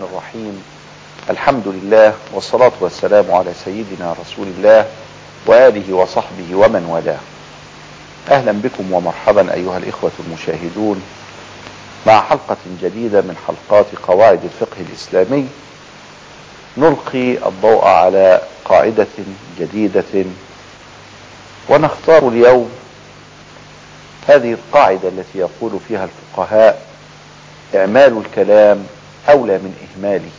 الرحيم. الحمد لله والصلاة والسلام على سيدنا رسول الله وآله وصحبه ومن والاه. أهلا بكم ومرحبا أيها الإخوة المشاهدون مع حلقة جديدة من حلقات قواعد الفقه الإسلامي، نلقي الضوء على قاعدة جديدة، ونختار اليوم هذه القاعدة التي يقول فيها الفقهاء: إعمال الكلام أولى من إهماله.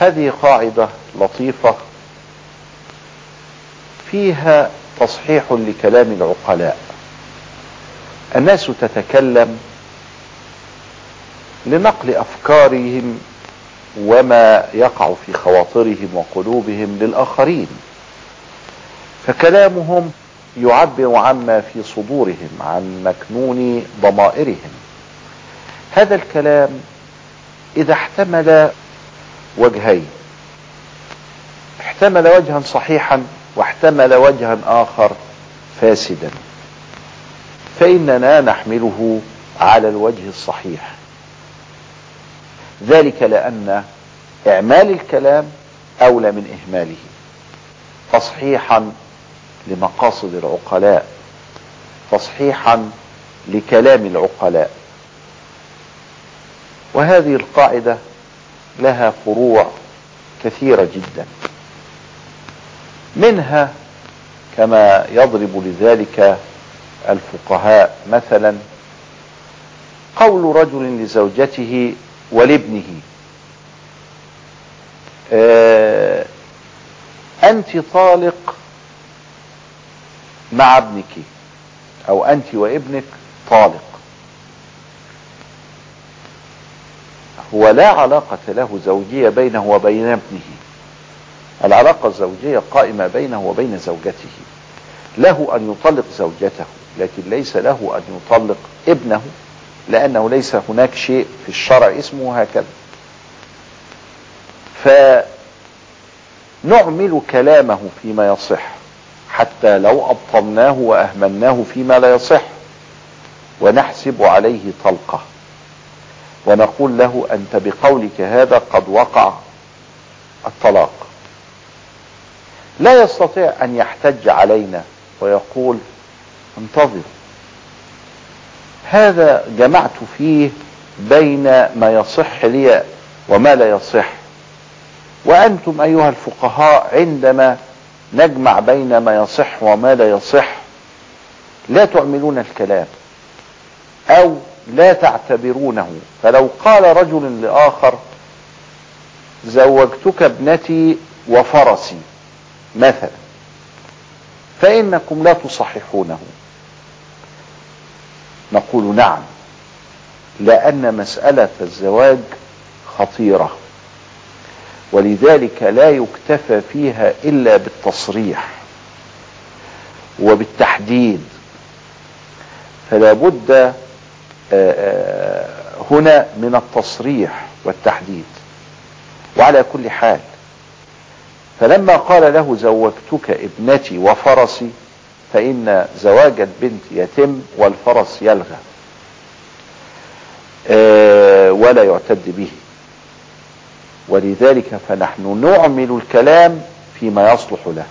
هذه قاعدة لطيفة فيها تصحيح لكلام العقلاء. الناس تتكلم لنقل أفكارهم وما يقع في خواطرهم وقلوبهم للآخرين، فكلامهم يعبر عما في صدورهم، عن مكنون ضمائرهم. هذا الكلام إذا احتمل وجهين، احتمل وجها صحيحا واحتمل وجها آخر فاسدا، فإننا نحمله على الوجه الصحيح، ذلك لأن إعمال الكلام أولى من إهماله، تصحيحا لمقاصد العقلاء، تصحيحا لكلام العقلاء. وهذه القاعدة لها فروع كثيرة جدا، منها كما يضرب لذلك الفقهاء مثلا قول رجل لزوجته ولابنه: أنت طالق مع ابنك، أو أنت وابنك طالق. هو لا علاقة له زوجية بينه وبين ابنه، العلاقة الزوجية قائمة بينه وبين زوجته، له أن يطلق زوجته لكن ليس له أن يطلق ابنه، لأنه ليس هناك شيء في الشرع اسمه هكذا. فنعمل كلامه فيما يصح حتى لو أبطلناه وأهملناه فيما لا يصح، ونحسب عليه طلقه، ونقول له: أنت بقولك هذا قد وقع الطلاق. لا يستطيع أن يحتج علينا ويقول: انتظر، هذا جمعت فيه بين ما يصح لي وما لا يصح، وأنتم أيها الفقهاء عندما نجمع بين ما يصح وما لا يصح لا تعملون الكلام أو لا تعتبرونه. فلو قال رجل لآخر: زوجتك ابنتي وفرسي مثلا، فإنكم لا تصححونه. نقول: نعم، لأن مسألة الزواج خطيرة، ولذلك لا يكتفى فيها إلا بالتصريح وبالتحديد، فلا بد هنا من التصريح والتحديد. وعلى كل حال، فلما قال له: زوجتك ابنتي وفرسي، فإن زواج البنت يتم والفرس يلغى ولا يعتد به. ولذلك فنحن نعمل الكلام فيما يصلح له.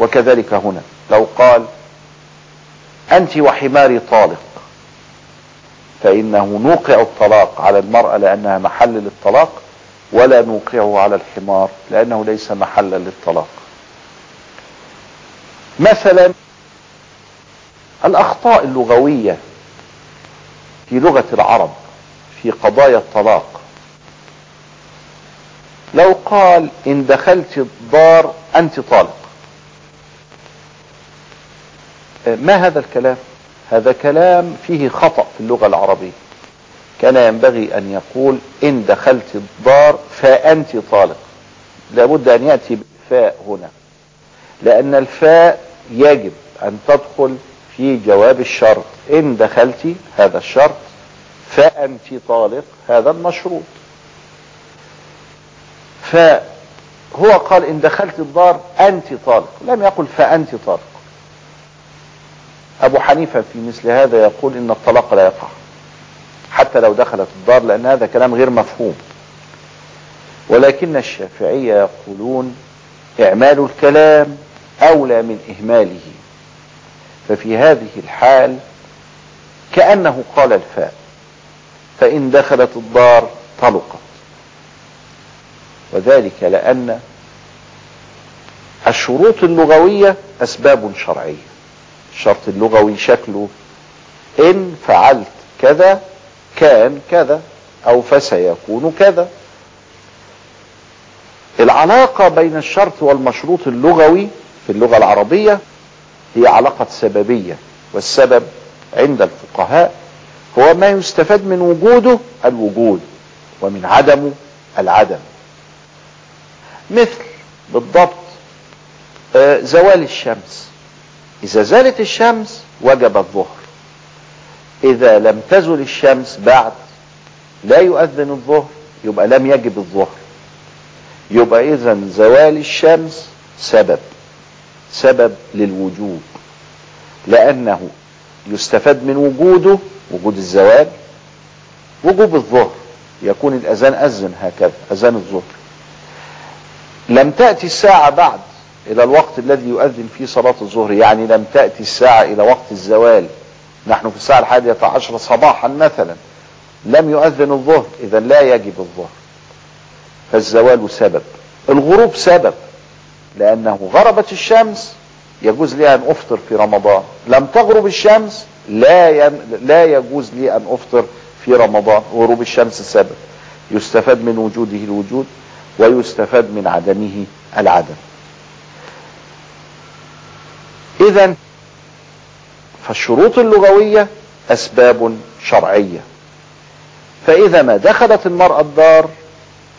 وكذلك هنا لو قال: أنت وحماري طالق، فإنه نوقع الطلاق على المرأة لأنها محل للطلاق، ولا نوقعه على الحمار لأنه ليس محلا للطلاق. مثلا الأخطاء اللغوية في لغة العرب في قضايا الطلاق. لو قال: إن دخلت الدار أنت طالق، ما هذا الكلام؟ هذا كلام فيه خطأ في اللغة العربية. كان ينبغي أن يقول: إن دخلت الدار فأنت طالق. لابد أن يأتي بالفاء هنا، لأن الفاء يجب أن تدخل في جواب الشرط. إن دخلت، هذا الشرط، فأنت طالق، هذا المشروط. فهو قال: إن دخلت الدار أنت طالق، لم يقل فأنت طالق. أبو حنيفة في مثل هذا يقول: إن الطلاق لا يقع، حتى لو دخلت الدار، لأن هذا كلام غير مفهوم. ولكن الشافعية يقولون إعمال الكلام أولى من إهماله، ففي هذه الحال كأنه قال الفاء، فإن دخلت الدار طلقت، وذلك لأن الشروط اللغوية أسباب شرعية. الشرط اللغوي شكله إن فعلت كذا كان كذا أو فسيكون كذا. العلاقة بين الشرط والمشروط اللغوي في اللغة العربية هي علاقة سببية، والسبب عند الفقهاء هو ما يستفاد من وجوده الوجود ومن عدمه العدم. مثل بالضبط زوال الشمس، إذا زالت الشمس وجب الظهر، إذا لم تزل الشمس بعد لا يؤذن الظهر يبقى لم يجب الظهر. يبقى إذا زوال الشمس سبب للوجوب، لأنه يستفاد من وجوده وجود الزوال وجوب الظهر، يكون الأذان أذن هكذا أذان الظهر. لم تأتي الساعة بعد إلى الوقت الذي يؤذن فيه صلاة الظهر، يعني لم تأتي الساعة إلى وقت الزوال، نحن في الساعة 11 صباحا مثلا لم يؤذن الظهر، إذا لا يجب الظهر. فالزوال سبب. الغروب سبب، لأنه غربت الشمس يجوز لي أن أفطر في رمضان، لم تغرب الشمس لا يجوز لي أن أفطر في رمضان. غروب الشمس سبب، يستفاد من وجوده الوجود ويستفاد من عدمه العدم. إذن فالشروط اللغوية أسباب شرعية، فإذا ما دخلت المرأة الدار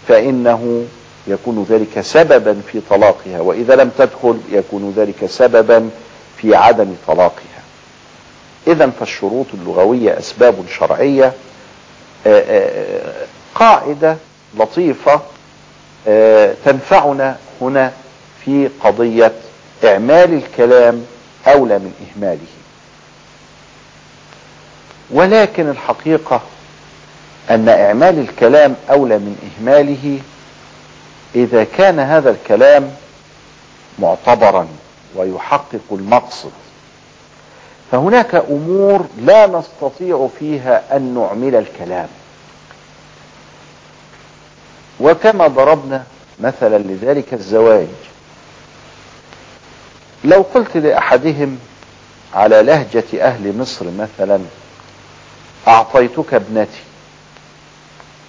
فإنه يكون ذلك سببا في طلاقها، وإذا لم تدخل يكون ذلك سببا في عدم طلاقها. إذن فالشروط اللغوية أسباب شرعية. قاعدة لطيفة تنفعنا هنا في قضية إعمال الكلام أولى من إهماله. ولكن الحقيقة أن إعمال الكلام أولى من إهماله إذا كان هذا الكلام معتبرا ويحقق المقصد. فهناك أمور لا نستطيع فيها أن نعمل الكلام، وكما ضربنا مثلا لذلك الزواج. لو قلت لأحدهم على لهجة أهل مصر مثلا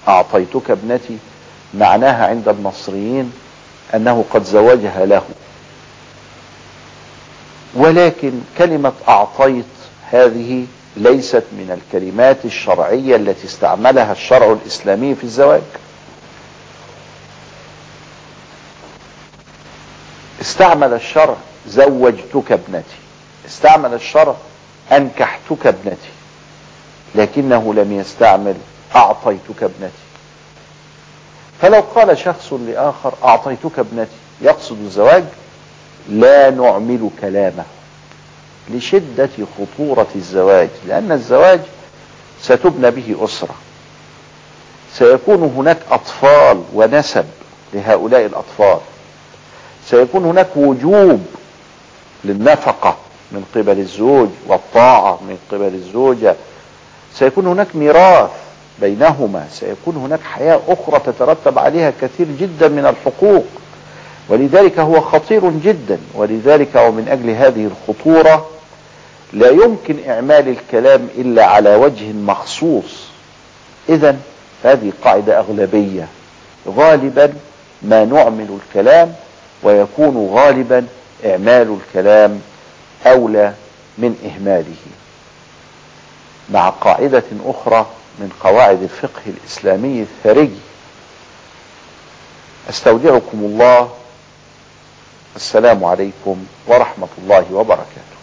أعطيتك ابنتي معناها عند المصريين أنه قد زوجها له، ولكن كلمة أعطيت هذه ليست من الكلمات الشرعية التي استعملها الشرع الإسلامي في الزواج. استعمل الشرع زوجتك ابنتي، استعمل الشرع أنكحتك ابنتي، لكنه لم يستعمل أعطيتك ابنتي. فلو قال شخص لآخر أعطيتك ابنتي يقصد الزواج لا نعمل كلامه لشدة خطورة الزواج، لأن الزواج ستبنى به أسرة، سيكون هناك أطفال ونسب لهؤلاء الأطفال، سيكون هناك وجوب للنفقة من قبل الزوج والطاعة من قبل الزوجة، سيكون هناك ميراث بينهما، سيكون هناك حياة أخرى تترتب عليها كثير جدا من الحقوق، ولذلك هو خطير جدا. ولذلك ومن أجل هذه الخطورة لا يمكن إعمال الكلام إلا على وجه مخصوص. إذن هذه قاعدة أغلبية، غالبا ما نعمل الكلام، ويكون غالبا إعمال الكلام أولى من إهماله. مع قاعدة أخرى من قواعد الفقه الإسلامي الثري، أستودعكم الله، السلام عليكم ورحمة الله وبركاته.